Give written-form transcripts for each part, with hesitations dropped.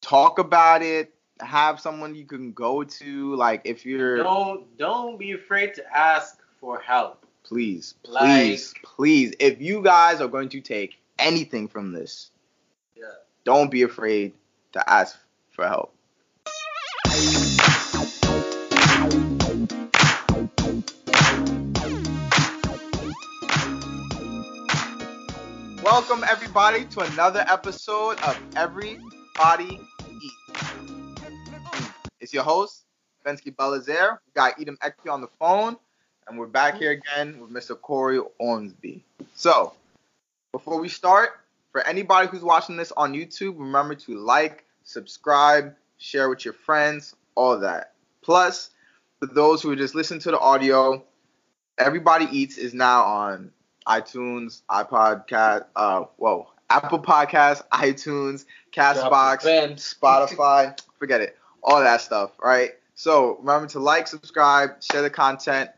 talk about it, have someone you can go to, like, if you're... Don't be afraid to ask for help. Please, please, like, please. If you guys are going to take anything from this, yeah, don't be afraid to ask for help. Welcome, everybody, to another episode of Everybody Eat. It's your host, Pensky Belazer. We got Edem Ekpe on the phone, and we're back here again with Mr. Corey Ormsby. So, before we start, for anybody who's watching this on YouTube, remember to like, subscribe, share with your friends, all that. Plus, for those who are just listening to the audio, Everybody Eats is now on iTunes, Apple Podcasts, iTunes, Castbox, Spotify, forget it, all that stuff, right? So remember to like, subscribe, share the content,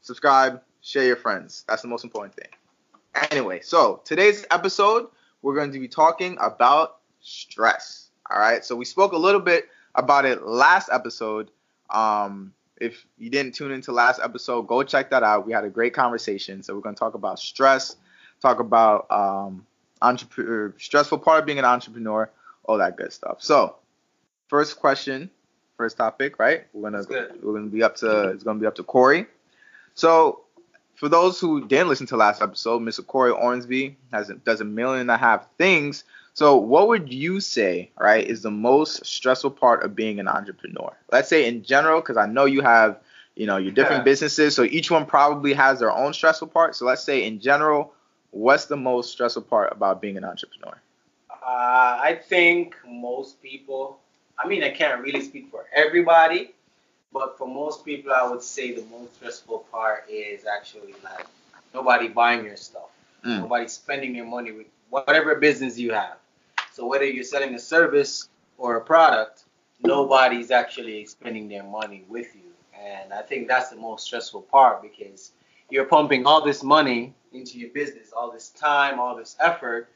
subscribe, share your friends. That's the most important thing. Anyway, so today's episode, we're going to be talking about stress, all right? So we spoke a little bit about it last episode. If you didn't tune into last episode, go check that out. We had a great conversation. So we're going to talk about stress, talk about stressful part of being an entrepreneur, all that good stuff. So first question, first topic, right? It's going to be up to Corey. So for those who didn't listen to last episode, Mr. Corey Ormsby does 1.5 million things. So what would you say, right, is the most stressful part of being an entrepreneur? Let's say in general, because I know you have, your different businesses, so each one probably has their own stressful part. So let's say in general, what's the most stressful part about being an entrepreneur? I think most people, I can't really speak for everybody, but for most people, I would say the most stressful part is actually like nobody buying your stuff, nobody spending their money with whatever business you have. So whether you're selling a service or a product, nobody's actually spending their money with you. And I think that's the most stressful part because you're pumping all this money into your business, all this time, all this effort,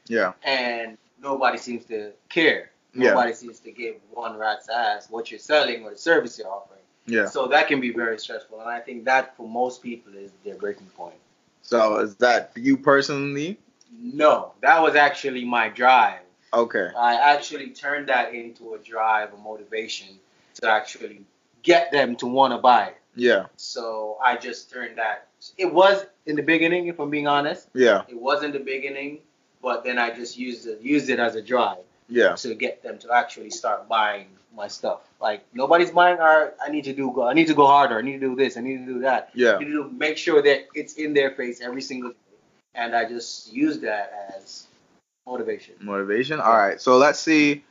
and nobody seems to care. Nobody seems to give one rat's ass what you're selling or the service you're offering. Yeah. So that can be very stressful. And I think that for most people is their breaking point. So is that for you personally? No, that was actually my drive. Okay. I actually turned that into a drive, a motivation to actually get them to want to buy it. Yeah. So I just turned that. It was in the beginning, if I'm being honest. Yeah. It was in the beginning, but then I just used it as a drive. Yeah. To get them to actually start buying my stuff. Like nobody's buying our. I need to go harder. I need to do this. I need to do that. Yeah. I need to make sure that it's in their face every single day, and I just use that as motivation. All right. So let's see.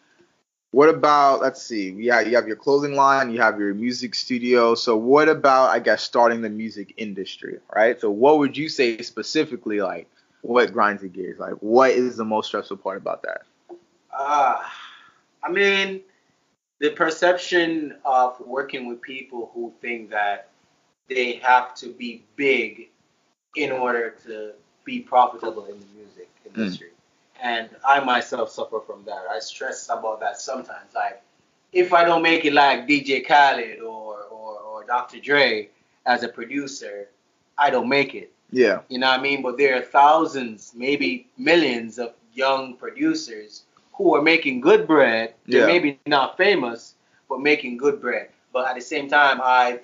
What about, you have your clothing line, you have your music studio. So what about, starting the music industry, right? So what would you say specifically, like, what grinds your gears? Like, what is the most stressful part about that? The perception of working with people who think that they have to be big in order to be profitable in the music industry. And I myself suffer from that. I stress about that sometimes. Like, if I don't make it like DJ Khaled or Dr. Dre as a producer, I don't make it. Yeah. You know what I mean? But there are thousands, maybe millions of young producers who are making good bread. They're maybe not famous, but making good bread. But at the same time, I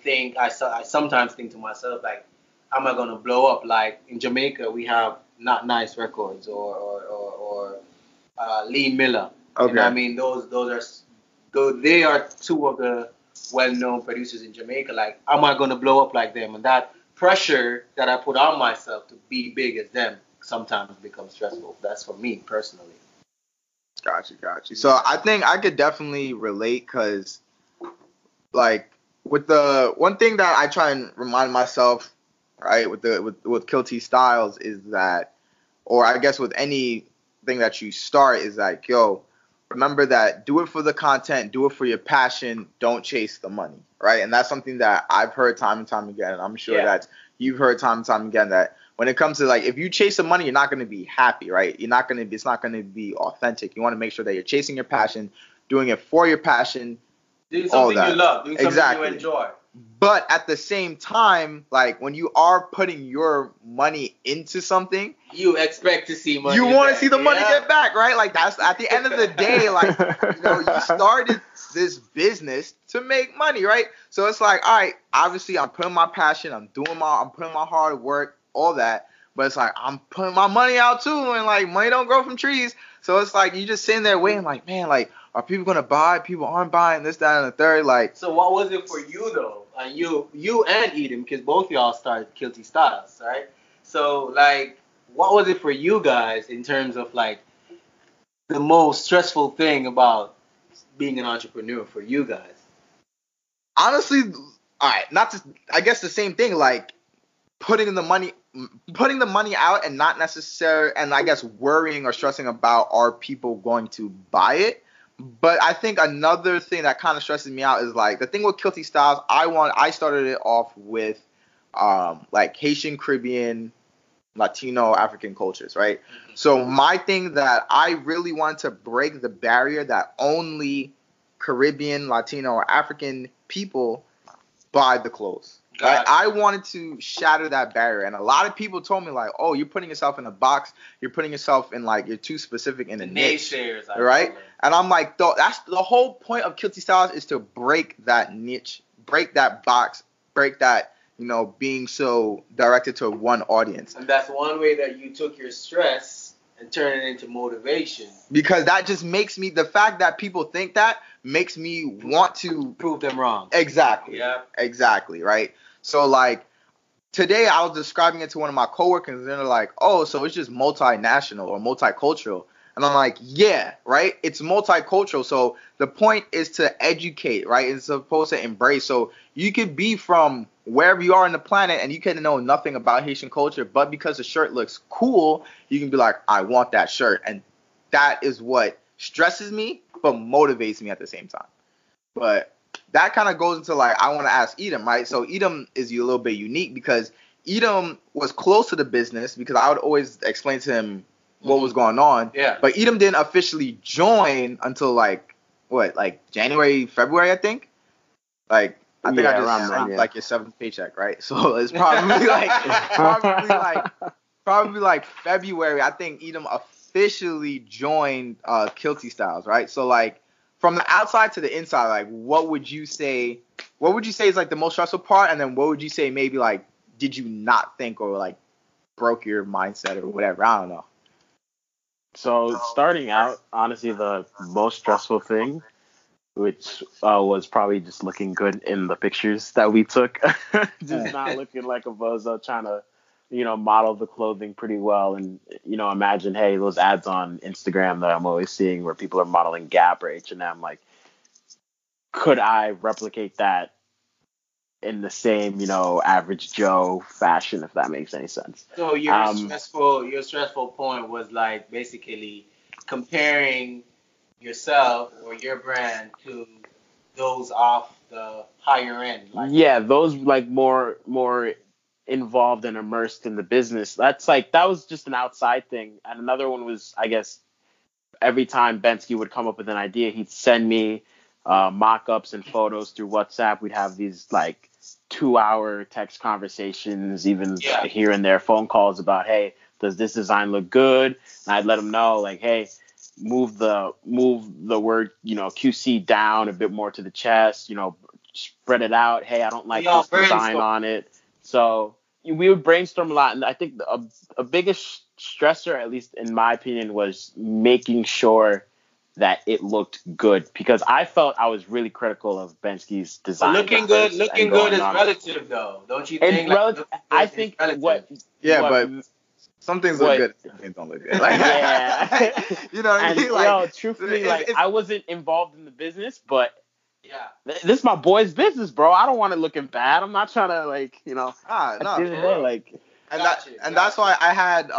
sometimes think to myself, like, am I going to blow up? Like, in Jamaica, we have Not Nice Records or Lee Miller. Okay. You know what I mean? They are two of the well-known producers in Jamaica. Like, am I going to blow up like them? And that pressure that I put on myself to be big as them sometimes becomes stressful. That's for me personally. Gotcha. So I think I could definitely relate because, like, with the one thing that I try and remind myself, right, with Kilty Stylez is that, or I guess with anything that you start is like, remember that do it for the content, do it for your passion, don't chase the money, right? And that's something that I've heard time and time again, and I'm sure that you've heard time and time again that when it comes to like, if you chase the money, you're not going to be happy, right? It's not going to be authentic. You want to make sure that you're chasing your passion, doing it for your passion, doing something you love, doing something you enjoy. But at the same time, like, when you are putting your money into something, you expect to see money. You want to see the money get back, right? Like, that's at the end of the day, like, you know, you started this business to make money, right? So it's like, all right, obviously I'm putting my passion, I'm putting my hard work, all that. But it's like, I'm putting my money out too, and like, money don't grow from trees. So it's like, you just sitting there waiting, like, man, like, are people gonna buy? People aren't buying, this, that, and the third. Like, so what was it for you though? And you and Edem, because both y'all started Kilty Stylez, right? So like, what was it for you guys in terms of like the most stressful thing about being an entrepreneur for you guys? Honestly, all right, I guess the same thing, like putting the money out and not necessarily, and I guess worrying or stressing about, are people going to buy it? But I think another thing that kind of stresses me out is like the thing with Kilty Stylez. I started it off with like Haitian, Caribbean, Latino, African cultures, right? So my thing that I really wanted to break the barrier that only Caribbean, Latino, or African people buy the clothes. Right? I wanted to shatter that barrier, and a lot of people told me like, "Oh, you're putting yourself in a box. You're putting yourself in like, you're too specific in a niche." Right? And I'm like, that's the whole point of Kilty Stylez, is to break that niche, break that box, break that, you know, being so directed to one audience. And that's one way that you took your stress and turned it into motivation. Because that just makes me, the fact that people think that makes me want to prove them wrong. Exactly. Yeah. Exactly. Right. So like today I was describing it to one of my coworkers, and they're like, "Oh, so it's just multinational or multicultural." And I'm like, yeah, right? It's multicultural. So the point is to educate, right? It's supposed to embrace. So you could be from wherever you are on the planet and you can know nothing about Haitian culture, but because the shirt looks cool, you can be like, I want that shirt. And that is what stresses me, but motivates me at the same time. But that kind of goes into like, I want to ask Edem, right? So Edem is a little bit unique because Edem was close to the business because I would always explain to him what was going on. Yeah. But Edem didn't officially join until like January, February, I think. Like, I think like your seventh paycheck, right? So it's probably like probably like February, I think Edem officially joined Kilty Stylez, right? So like from the outside to the inside, like what would you say is like the most stressful part, and then what would you say maybe like did you not think or like broke your mindset or whatever? I don't know. So starting out, honestly, the most stressful thing, which was probably just looking good in the pictures that we took, just not looking like a bozo, trying to, you know, model the clothing pretty well. And, you know, imagine, hey, those ads on Instagram that I'm always seeing where people are modeling Gap or H&M, like, could I replicate that in the same, you know, average Joe fashion, if that makes any sense. So your stressful point was like basically comparing yourself or your brand to those off the higher end. Like, yeah, those like more involved and immersed in the business. That's like, that was just an outside thing. And another one was, I guess, every time Pensky would come up with an idea, he'd send me mock-ups and photos through WhatsApp. We'd have these like 2-hour text conversations, even here and there, phone calls about, hey, does this design look good? And I'd let him know, like, hey, move the word, you know, QC down a bit more to the chest, you know, spread it out. Hey, I don't like this design on it. So we would brainstorm a lot. And I think a biggest stressor, at least in my opinion, was making sure that it looked good, because I felt I was really critical of Pensky's design. Looking good is relative, though, don't you think? But some things look good, some things don't look good. Like, yeah, you know what I mean? Like, yo, truthfully, I wasn't involved in the business, but this is my boy's business, bro. I don't want it looking bad. I'm not trying to that's why I had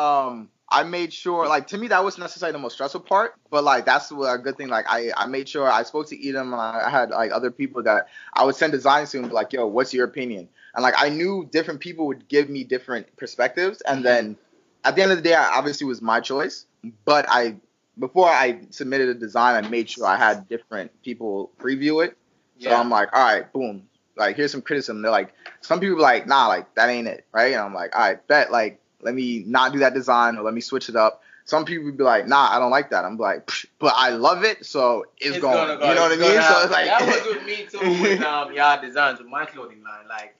I made sure, like, to me, that was necessarily the most stressful part, but, like, that's a good thing. Like, I made sure I spoke to Edem, and I had, like, other people that I would send designs to and be like, yo, what's your opinion? And, like, I knew different people would give me different perspectives, and then at the end of the day, obviously, it was my choice, but I before I submitted a design, I made sure I had different people preview it. So I'm like, all right, boom. Like, here's some criticism. They're like, some people are like, nah, like, that ain't it, right? And I'm like, all right, bet, like, let me not do that design or let me switch it up. Some people would be like, nah, I don't like that. I'm like, but I love it, so it's going. You know what I mean? So it's like that was with me too with y'all designs with my clothing line. Like,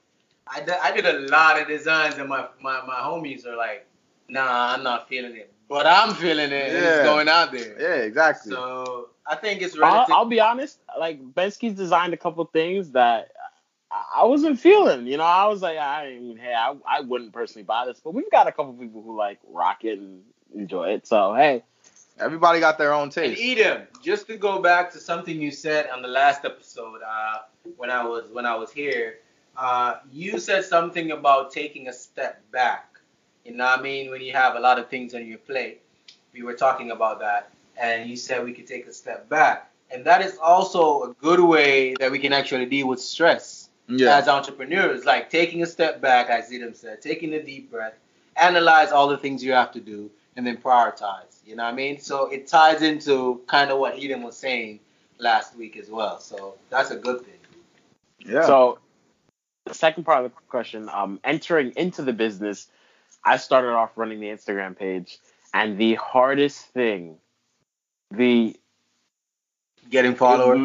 I did a lot of designs, and my homies are like, nah, I'm not feeling it, but I'm feeling it. Yeah. And it's going out there. Yeah, exactly. So I think it's relative. I'll be honest. Like, Bensky's designed a couple things that I wasn't feeling, you know. I was like, I wouldn't personally buy this, but we've got a couple people who like rock it and enjoy it. So hey, everybody got their own taste. And Edem, just to go back to something you said on the last episode, when I was here, you said something about taking a step back. You know what I mean? When you have a lot of things on your plate, we were talking about that, and you said we could take a step back, and that is also a good way that we can actually deal with stress. Yeah. As entrepreneurs, like taking a step back, as Edem said, taking a deep breath, analyze all the things you have to do, and then prioritize. You know what I mean? So it ties into kind of what Edem was saying last week as well. So that's a good thing. Yeah. So the second part of the question, entering into the business, I started off running the Instagram page, and the hardest thing, getting followers.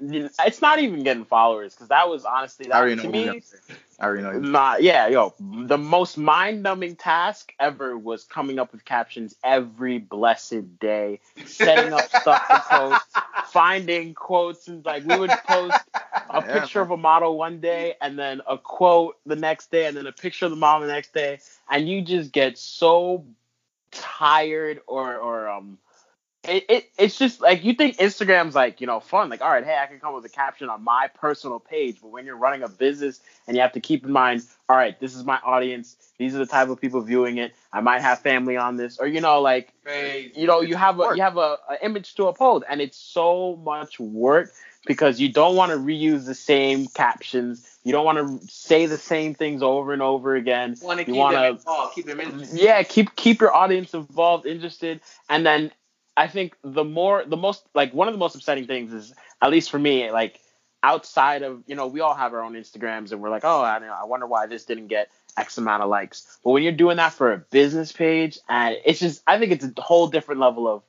It's not even getting followers, because that was honestly the most mind-numbing task ever was coming up with captions every blessed day, setting up stuff to post, finding quotes, and like we would post a picture of a model one day, and then a quote the next day, and then a picture of the model the next day, and you just get so tired or It's just like you think Instagram's like, you know, fun, like, all right, hey, I can come up with a caption on my personal page. But when you're running a business and you have to keep in mind, all right, this is my audience. These are the type of people viewing it. I might have family on this, or, you know, like, you know, you have an image to uphold, and it's so much work because you don't want to reuse the same captions. You don't want to say the same things over and over again. You want to keep them involved. Yeah, keep your audience involved, interested, and then. I think one of the most upsetting things is, at least for me, like, outside of, you know, we all have our own Instagrams and we're like, oh, I wonder why this didn't get X amount of likes. But when you're doing that for a business page, and it's just, I think it's a whole different level of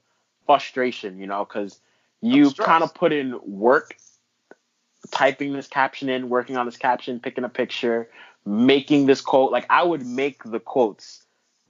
frustration, you know, because you kind of put in work, typing this caption in, working on this caption, picking a picture, making this quote. Like, I would make the quotes.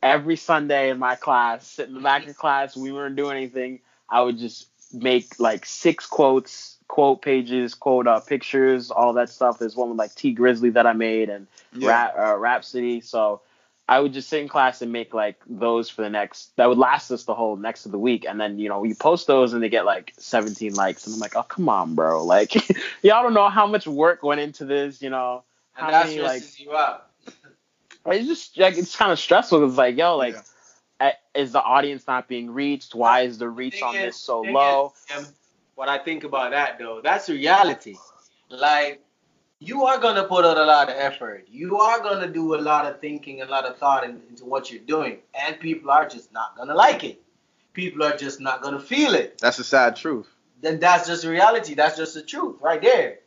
Every Sunday in my class, sit in the back of class, we weren't doing anything. I would just make like 6 quotes, quote pages, quote pictures, all that stuff. There's one with like T Grizzly that I made and Rhapsody. So I would just sit in class and make like those for that would last us the whole next of the week. And then, you know, you post those and they get like 17 likes. And I'm like, oh, come on, bro. Like, y'all don't know how much work went into this, you know. And that stresses you up. It's just like, it's kind of stressful. It's like, yo, like, is the audience not being reached? Why is the reach on this so low? What I think about that, though, that's reality. Like, you are going to put out a lot of effort. You are going to do a lot of thinking, a lot of thought into what you're doing. And people are just not going to like it. People are just not going to feel it. That's the sad truth. Then that's just reality. That's just the truth right there.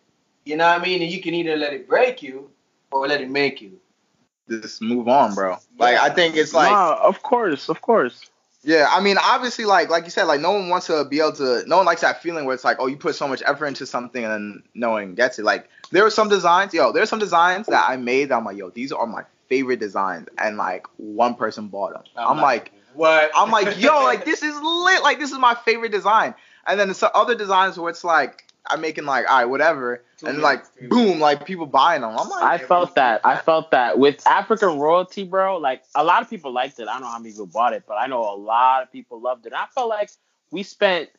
You know what I mean? And you can either let it break you or let it make you. Just move on, bro. Like, I think it's like... Nah, of course. Yeah, I mean, obviously, like you said, like, no one wants to be able to... No one likes that feeling where it's like, oh, you put so much effort into something and no one gets it. Like, there were some designs that I made that I'm like, yo, these are my favorite designs. And, like, one person bought them. I'm like... What? I'm like, yo, like, this is lit. Like, this is my favorite design. And then there's other designs where it's like... I'm making like, all right, whatever, and like, boom, like people buying them. I'm like, I felt that with African royalty, bro. Like, a lot of people liked it. I don't know how many people bought it, but I know a lot of people loved it. And I felt like we spent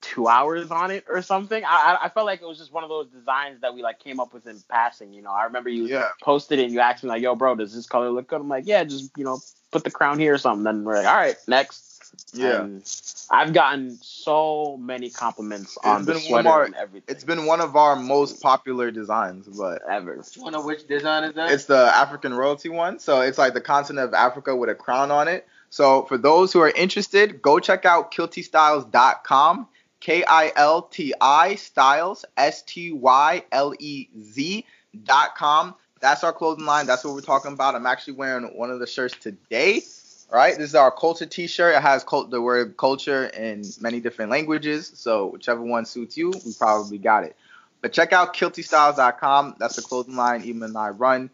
2 hours on it or something. I felt like it was just one of those designs that we like came up with in passing. You know, I remember you posted it and you asked me like, yo, bro, does this color look good? I'm like, yeah, just, you know, put the crown here or something. Then we're like, all right, next. Yeah. And I've gotten so many compliments on the sweater and everything. It's been one of our most popular designs, but ever. Which one of which design is that? It's the African royalty one. So it's like the continent of Africa with a crown on it. So for those who are interested, go check out kiltystylez.com. Kilti Styles, Stylez.com. That's our clothing line. That's what we're talking about. I'm actually wearing one of the shirts today. All right, this is our culture T-shirt. It has the word culture in many different languages. So whichever one suits you, we probably got it. But check out kiltystylez.com. That's the clothing line Eman and I run.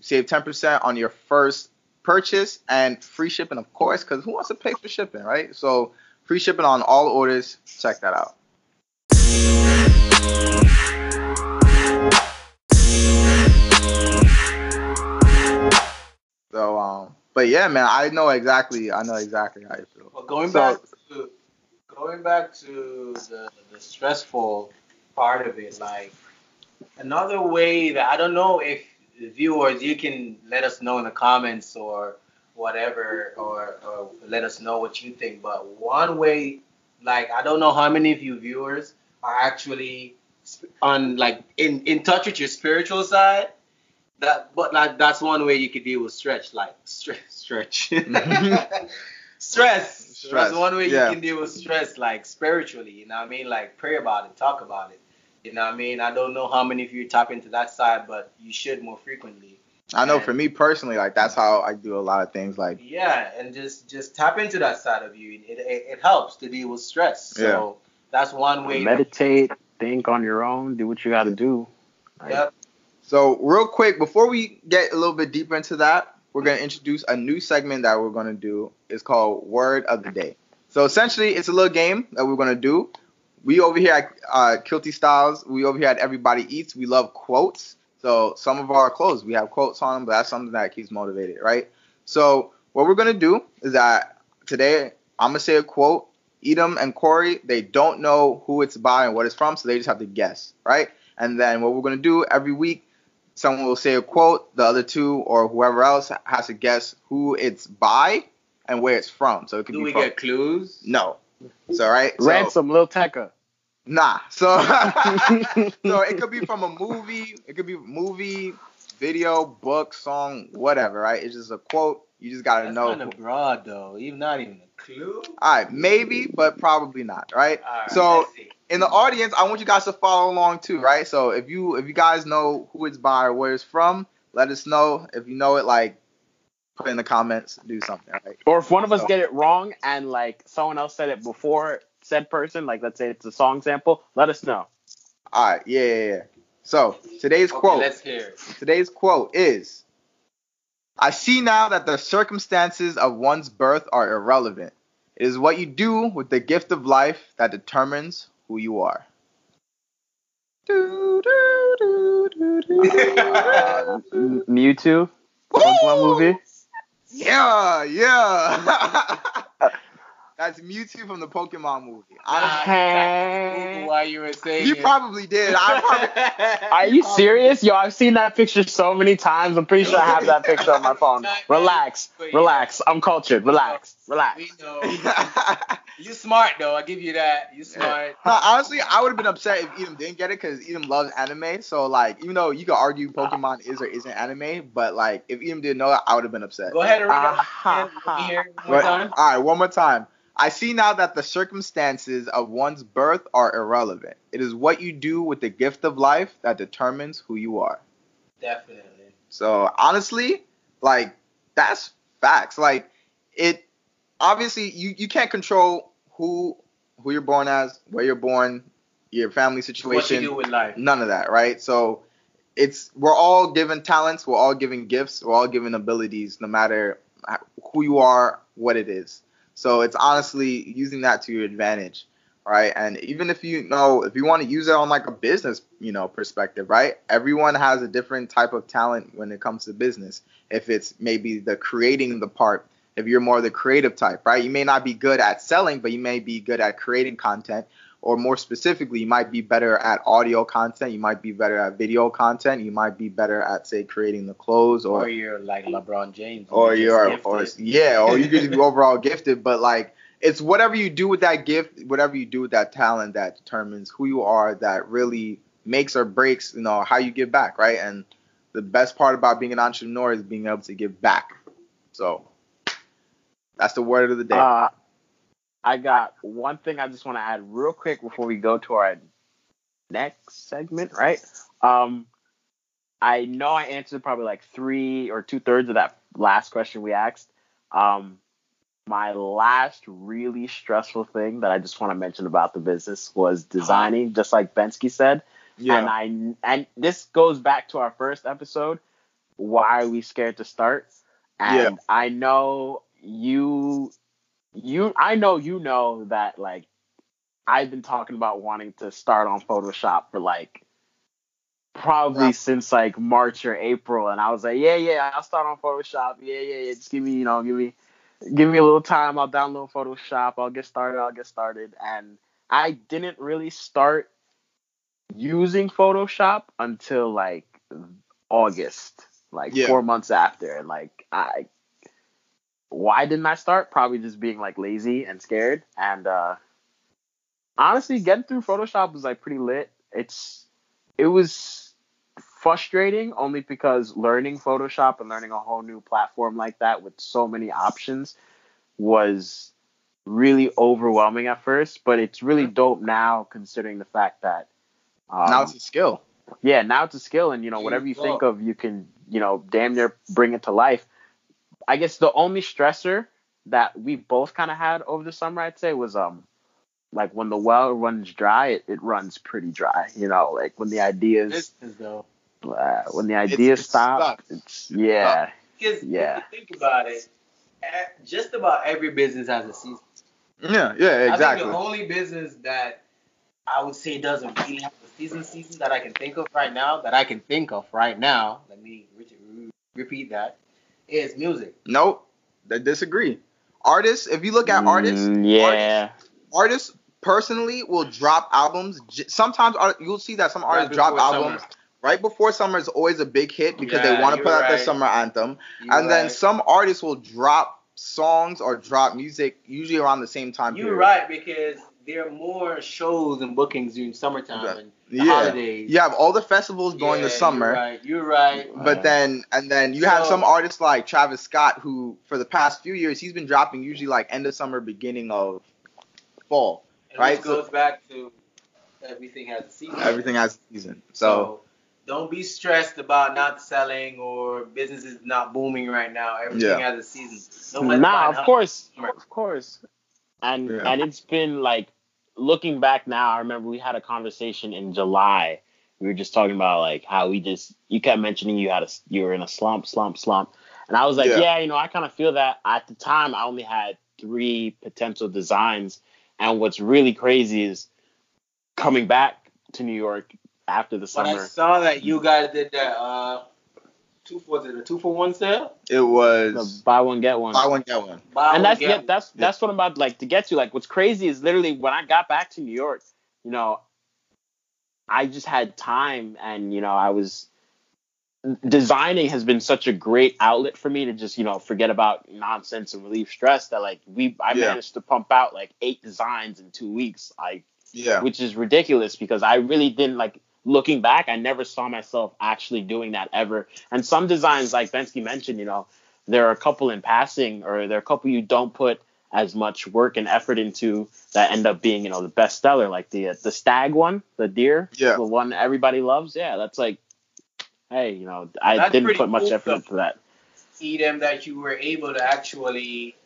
Save 10% on your first purchase and free shipping, of course, because who wants to pay for shipping, right? So free shipping on all orders. Check that out. So, but yeah, man, I know exactly how you feel. Well, going back to the stressful part of it, like another way that I don't know if the viewers, you can let us know in the comments or whatever, or let us know what you think. But one way, like, I don't know how many of you viewers are actually on, like, in touch with your spiritual side. That's one way you could deal with stress, like stretch. stress. That's one way you can deal with stress, like spiritually, you know what I mean? Like pray about it, talk about it. You know what I mean? I don't know how many of you tap into that side, but you should more frequently. I know for me personally, like that's how I do a lot of things. Like yeah, and just tap into that side of you. It helps to deal with stress. So that's one way. Meditate, think on your own, do what you got to do. Right? Yep. So real quick, before we get a little bit deeper into that, we're going to introduce a new segment that we're going to do. It's called Word of the Day. So essentially, it's a little game that we're going to do. We over here at Kilty Styles, we over here at Everybody Eats, we love quotes. So some of our clothes, we have quotes on them, but that's something that keeps motivated, right? So what we're going to do is that today, I'm going to say a quote. Edem and Corey, they don't know who it's by and what it's from, so they just have to guess, right? And then what we're going to do every week, someone will say a quote, the other two or whoever else has to guess who it's by and where it's from. So it could be. Do we get clues? No. So right. Ransom, Lil Tecca. Nah. So so it could be from a movie. It could be movie, video, book, song, whatever. Right. It's just a quote. You just gotta know. That's kind of broad though. Even not even a clue. All right, maybe, but probably not. Right. All right, so. In the audience, I want you guys to follow along too, right? So if you guys know who it's by or where it's from, let us know. If you know it, like, put it in the comments, do something, right? Or if one of us get it wrong and, like, someone else said it before said person, like, let's say it's a song sample, let us know. All right, yeah. So today's quote. Let's hear it. Today's quote is, I see now that the circumstances of one's birth are irrelevant. It is what you do with the gift of life that determines who you are. Mewtwo? Pokemon movie? Yeah. That's Mewtwo from the Pokemon movie. I don't know why you were saying it. You probably did. Are you serious? Yo, I've seen that picture so many times. I'm pretty sure I have that picture on my phone. Relax. I'm cultured. Relax. We know. You smart, though. I give you that. You smart. Yeah. No, honestly, I would have been upset if Edem didn't get it because Edem loves anime. So, like, even though you could argue Pokemon is or isn't anime, but, like, if Edem didn't know it, I would have been upset. Go ahead and read it one more time. All right, one more time. I see now that the circumstances of one's birth are irrelevant. It is what you do with the gift of life that determines who you are. Definitely. So, honestly, like, that's facts. Like, it obviously, you can't control who you're born as, where you're born, your family situation. What you do with life. None of that, right? So, we're all given talents. We're all given gifts. We're all given abilities, no matter who you are, what it is. So it's honestly using that to your advantage, right? And even if you want to use it on like a business, perspective, right? Everyone has a different type of talent when it comes to business. If it's maybe the creating the part, if you're more the creative type, right? You may not be good at selling, but you may be good at creating content. or more specifically, you might be better at audio content. You might be better at video content. You might be better at, say, creating the clothes, or you're like LeBron James, or you're you could just be overall gifted. But like, it's whatever you do with that gift, whatever you do with that talent, that determines who you are. That really makes or breaks, you know, how you give back, right? And the best part about being an entrepreneur is being able to give back. So that's the word of the day. I got one thing I just want to add real quick before we go to our next segment, right? I know I answered probably like 2/3 of that last question we asked. My last really stressful thing that I just want to mention about the business was designing, just like Pensky said. Yeah. And this goes back to our first episode, why are we scared to start? And I know you know that, like, I've been talking about wanting to start on Photoshop for like probably since like March or April, and I was like, I'll start on Photoshop. Just give me a little time. I'll download Photoshop. I'll get started. And I didn't really start using Photoshop until like August, 4 months after. And like, why didn't I start? Probably just being like lazy and scared. And honestly, getting through Photoshop was like pretty lit. It was frustrating only because learning Photoshop and learning a whole new platform like that with so many options was really overwhelming at first. But it's really dope now, considering the fact that now it's a skill. Yeah, now it's a skill, and whatever you think of, you can damn near bring it to life. I guess the only stressor that we both kind of had over the summer, I'd say, was like when the well runs dry, it runs pretty dry. Like when the ideas stop, it's because if you think about it, just about every business has a season. Yeah, exactly. I think the only business that I would say doesn't really have a season that I can think of right now, let me repeat that, is music. Nope, I disagree. Artists, if you look at artists personally will drop albums. Sometimes you'll see that some artists drop albums summer. Right before summer is always a big hit because they want to put out their summer anthem. Then some artists will drop songs or drop music usually around the same time period. You're right, because there are more shows and bookings during summertime and holidays. You have all the festivals during the summer. You're right. But then you have some artists like Travis Scott, who for the past few years he's been dropping usually like end of summer, beginning of fall. And right? It goes back to everything has a season. Everything has a season. So don't be stressed about not selling or businesses not booming right now. Everything has a season. Of course. And it's been like, looking back now, I remember we had a conversation in July. We were just talking about like how you kept mentioning you were in a slump. And I was like, I kind of feel that. At the time, I only had 3 potential designs. And what's really crazy is coming back to New York after the summer. When I saw that you guys did that 2-for-1 sale? It was buy one get one. That's what I'm about to get to. Like, what's crazy is literally when I got back to New York, I just had time, and I was designing has been such a great outlet for me to just forget about nonsense and relieve stress that like I managed to pump out like 8 designs in 2 weeks. Which is ridiculous because I really didn't like. Looking back, I never saw myself actually doing that ever. And some designs, like Pensky mentioned, there are a couple in passing, or there are a couple you don't put as much work and effort into that end up being, the bestseller, like the stag one, the deer, the one everybody loves. Yeah, that's like, hey, I didn't put much effort into that. Edem, that you were able to actually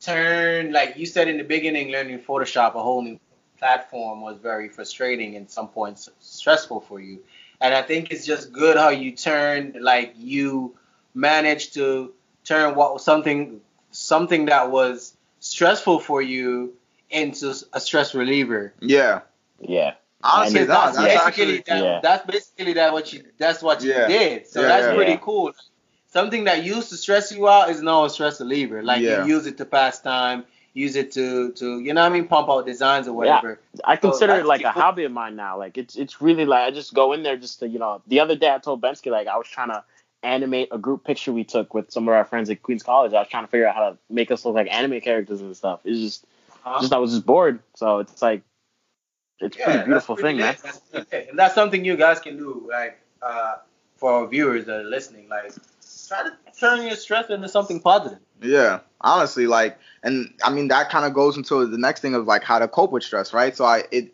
turn, like you said in the beginning, learning Photoshop, a whole new platform was very frustrating and some points stressful for you, and I think it's just good how you managed to turn what was something that was stressful for you into a stress reliever. Honestly, that's basically what you did. So that's pretty cool. Something that used to stress you out is now a stress reliever. You use it to pass time. use it to you know what I mean, pump out designs or whatever. Yeah. I consider it like a hobby of mine now. Like it's really like I just go in there just to, you know, the other day I told Bensky like I was trying to animate a group picture we took with some of our friends at Queens College. I was trying to figure out how to make us look like anime characters and stuff. It's just I was just bored. So it's like it's a pretty beautiful thing, man. And that's something you guys can do, like for our viewers that are listening, like try to turn your stress into something positive. Yeah, honestly, like, and I mean that kind of goes into the next thing of like how to cope with stress, right? So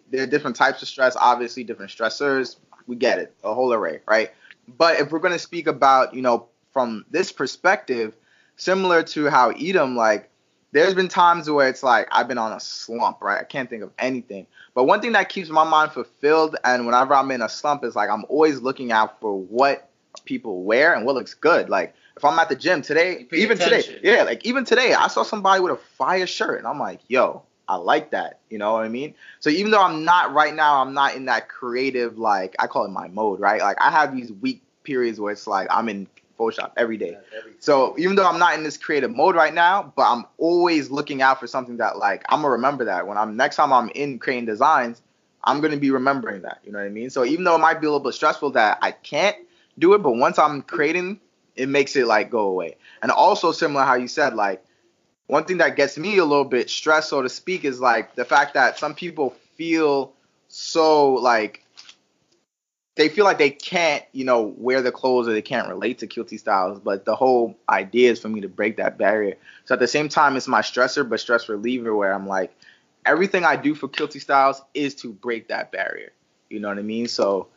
there are different types of stress, obviously different stressors. We get it, a whole array, right? But if we're going to speak about, you know, from this perspective, similar to how Edem, like, there's been times where it's like I've been on a slump, right? I can't think of anything. But one thing that keeps my mind fulfilled and whenever I'm in a slump is like I'm always looking out for what people wear and what looks good. Like if I'm at the gym today, even today, I saw somebody with a fire shirt and I'm like, yo, I like that. You know what I mean? So even though I'm not in that creative, like I call it my mode, right? Like I have these weak periods where it's like I'm in Photoshop every day. So even though I'm not in this creative mode right now, but I'm always looking out for something that like I'm gonna remember that when I'm next time I'm in creating designs, I'm gonna be remembering that. You know what I mean? So even though it might be a little bit stressful that I can't do it, but once I'm creating, it makes it like go away. And also similar how you said, like one thing that gets me a little bit stressed, so to speak, is like the fact that some people feel so like they feel like they can't, you know, wear the clothes or they can't relate to Kilty Stylez. But the whole idea is for me to break that barrier. So at the same time, it's my stressor, but stress reliever where I'm like, everything I do for Kilty Stylez is to break that barrier. You know what I mean? So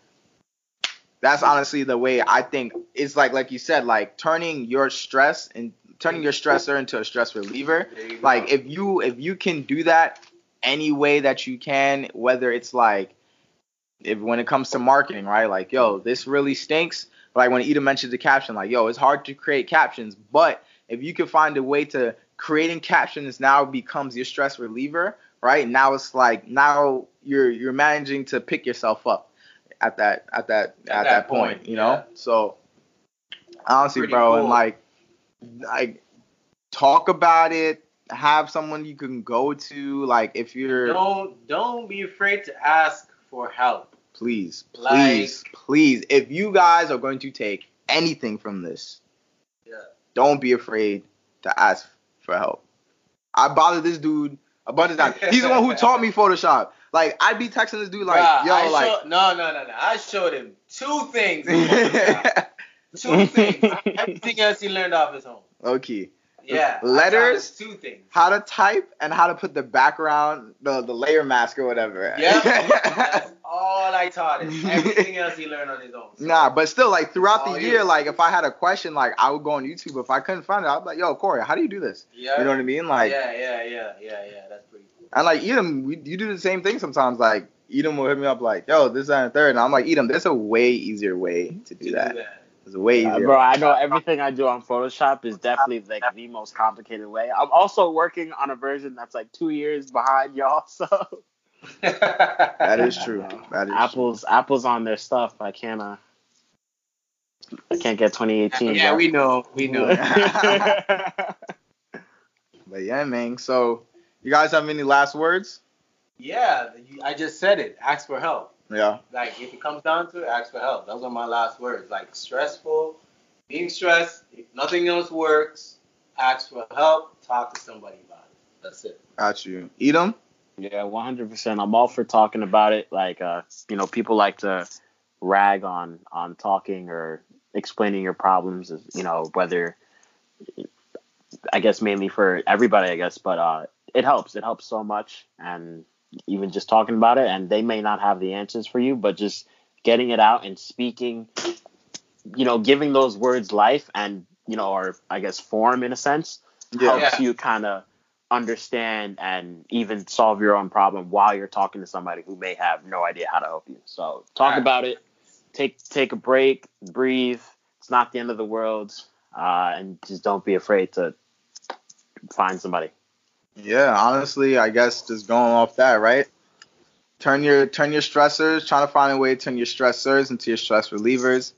that's honestly the way I think it's like you said, like turning your stressor into a stress reliever. Like if you can do that any way that you can, whether it's like, if when it comes to marketing, right? Like, yo, this really stinks. Like when Edem mentioned the caption, like, yo, it's hard to create captions. But if you can find a way to creating captions now becomes your stress reliever, right? Now it's like now you're managing to pick yourself up at that point, you know? Yeah. So honestly, pretty bro, cool. And like talk about it. Have someone you can go to. Like if you're don't be afraid to ask for help. Please. If you guys are going to take anything from this, don't be afraid to ask for help. I bothered this dude a bunch of times. He's the one who taught me Photoshop. Like, I'd be texting this dude like, No. I showed him two things. Everything else he learned off his own. Okay. Yeah. Letters, two things. How to type and how to put the background, the layer mask or whatever. Yeah. That's all I taught him. Everything else he learned on his own. So. Nah, but still, like throughout the year, like if I had a question, like I would go on YouTube. If I couldn't find it, I'd be like, yo, Corey, how do you do this? Yeah. You know what I mean? Like Yeah. That's pretty cool. And like Edem, you do the same thing sometimes. Like Edem will hit me up like, yo, this, that, and third. And I'm like, Edem, there's a way easier way to do that. Way easier. Bro, I know everything I do on Photoshop is definitely like the most complicated way. I'm also working on a version that's like 2 years behind y'all, so that is true. That is Apple's on their stuff. I can't get 2018. Yeah, bro. We know. But yeah, man. So you guys have any last words? Yeah, I just said it. Ask for help. Yeah. Like, if it comes down to it, ask for help. Those are my last words. Like, stressful, being stressed, if nothing else works, ask for help, talk to somebody about it. That's it. Got you. Edem? Yeah, 100%. I'm all for talking about it. Like, you know, people like to rag on talking or explaining your problems, you know, whether, I guess mainly for everybody, I guess, but it helps. It helps so much, and even just talking about it, and they may not have the answers for you, but just getting it out and speaking, you know, giving those words life and, you know, or I guess form in a sense, helps you kind of understand and even solve your own problem while you're talking to somebody who may have no idea how to help you. So talk about it, take a break, breathe. It's not the end of the world. And just don't be afraid to find somebody. Yeah, honestly, I guess just going off that, right? Turn your stressors, trying to find a way to turn your stressors into your stress relievers.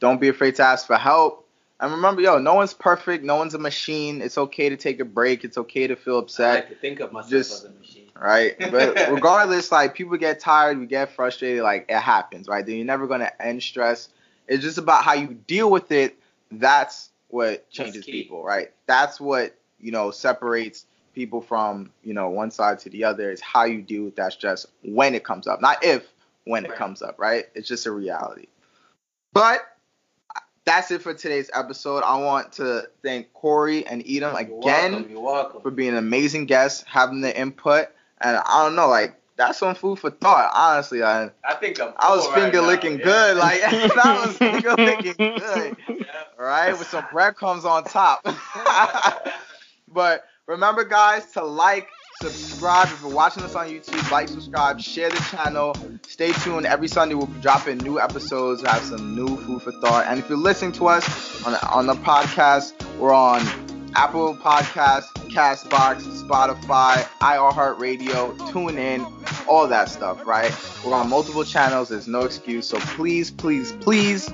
Don't be afraid to ask for help. And remember, yo, no one's perfect. No one's a machine. It's okay to take a break. It's okay to feel upset. I like to think of myself as a machine. Right. But regardless, like, people get tired. We get frustrated. Like, it happens, right? Then you're never going to end stress. It's just about how you deal with it. That's what changes people, right? That's what, you know, separates people from, you know, one side to the other, is how you deal with that stress when it comes up. Not if, when it comes up, right? It's just a reality. But that's it for today's episode. I want to thank Corey and Edem again for being amazing guests, having the input. And I don't know, like, that's some food for thought, honestly. I think I was finger-licking good. Like, I was finger-licking good, right? With some breadcrumbs on top. But remember, guys, to like, subscribe. If you're watching this on YouTube, like, subscribe, share the channel. Stay tuned. Every Sunday, we'll be dropping new episodes. We'll have some new food for thought. And if you're listening to us on the podcast, we're on Apple Podcasts, CastBox, Spotify, iHeartRadio, TuneIn, all that stuff, right? We're on multiple channels. There's no excuse. So please, please, please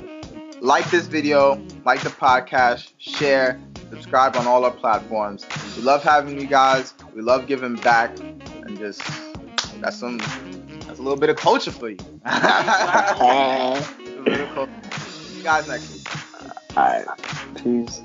like this video, like the podcast, share, subscribe on all our platforms. We love having you guys. We love giving back, and just that's a little bit of culture for you. A little culture. See you guys next week. All right. Peace.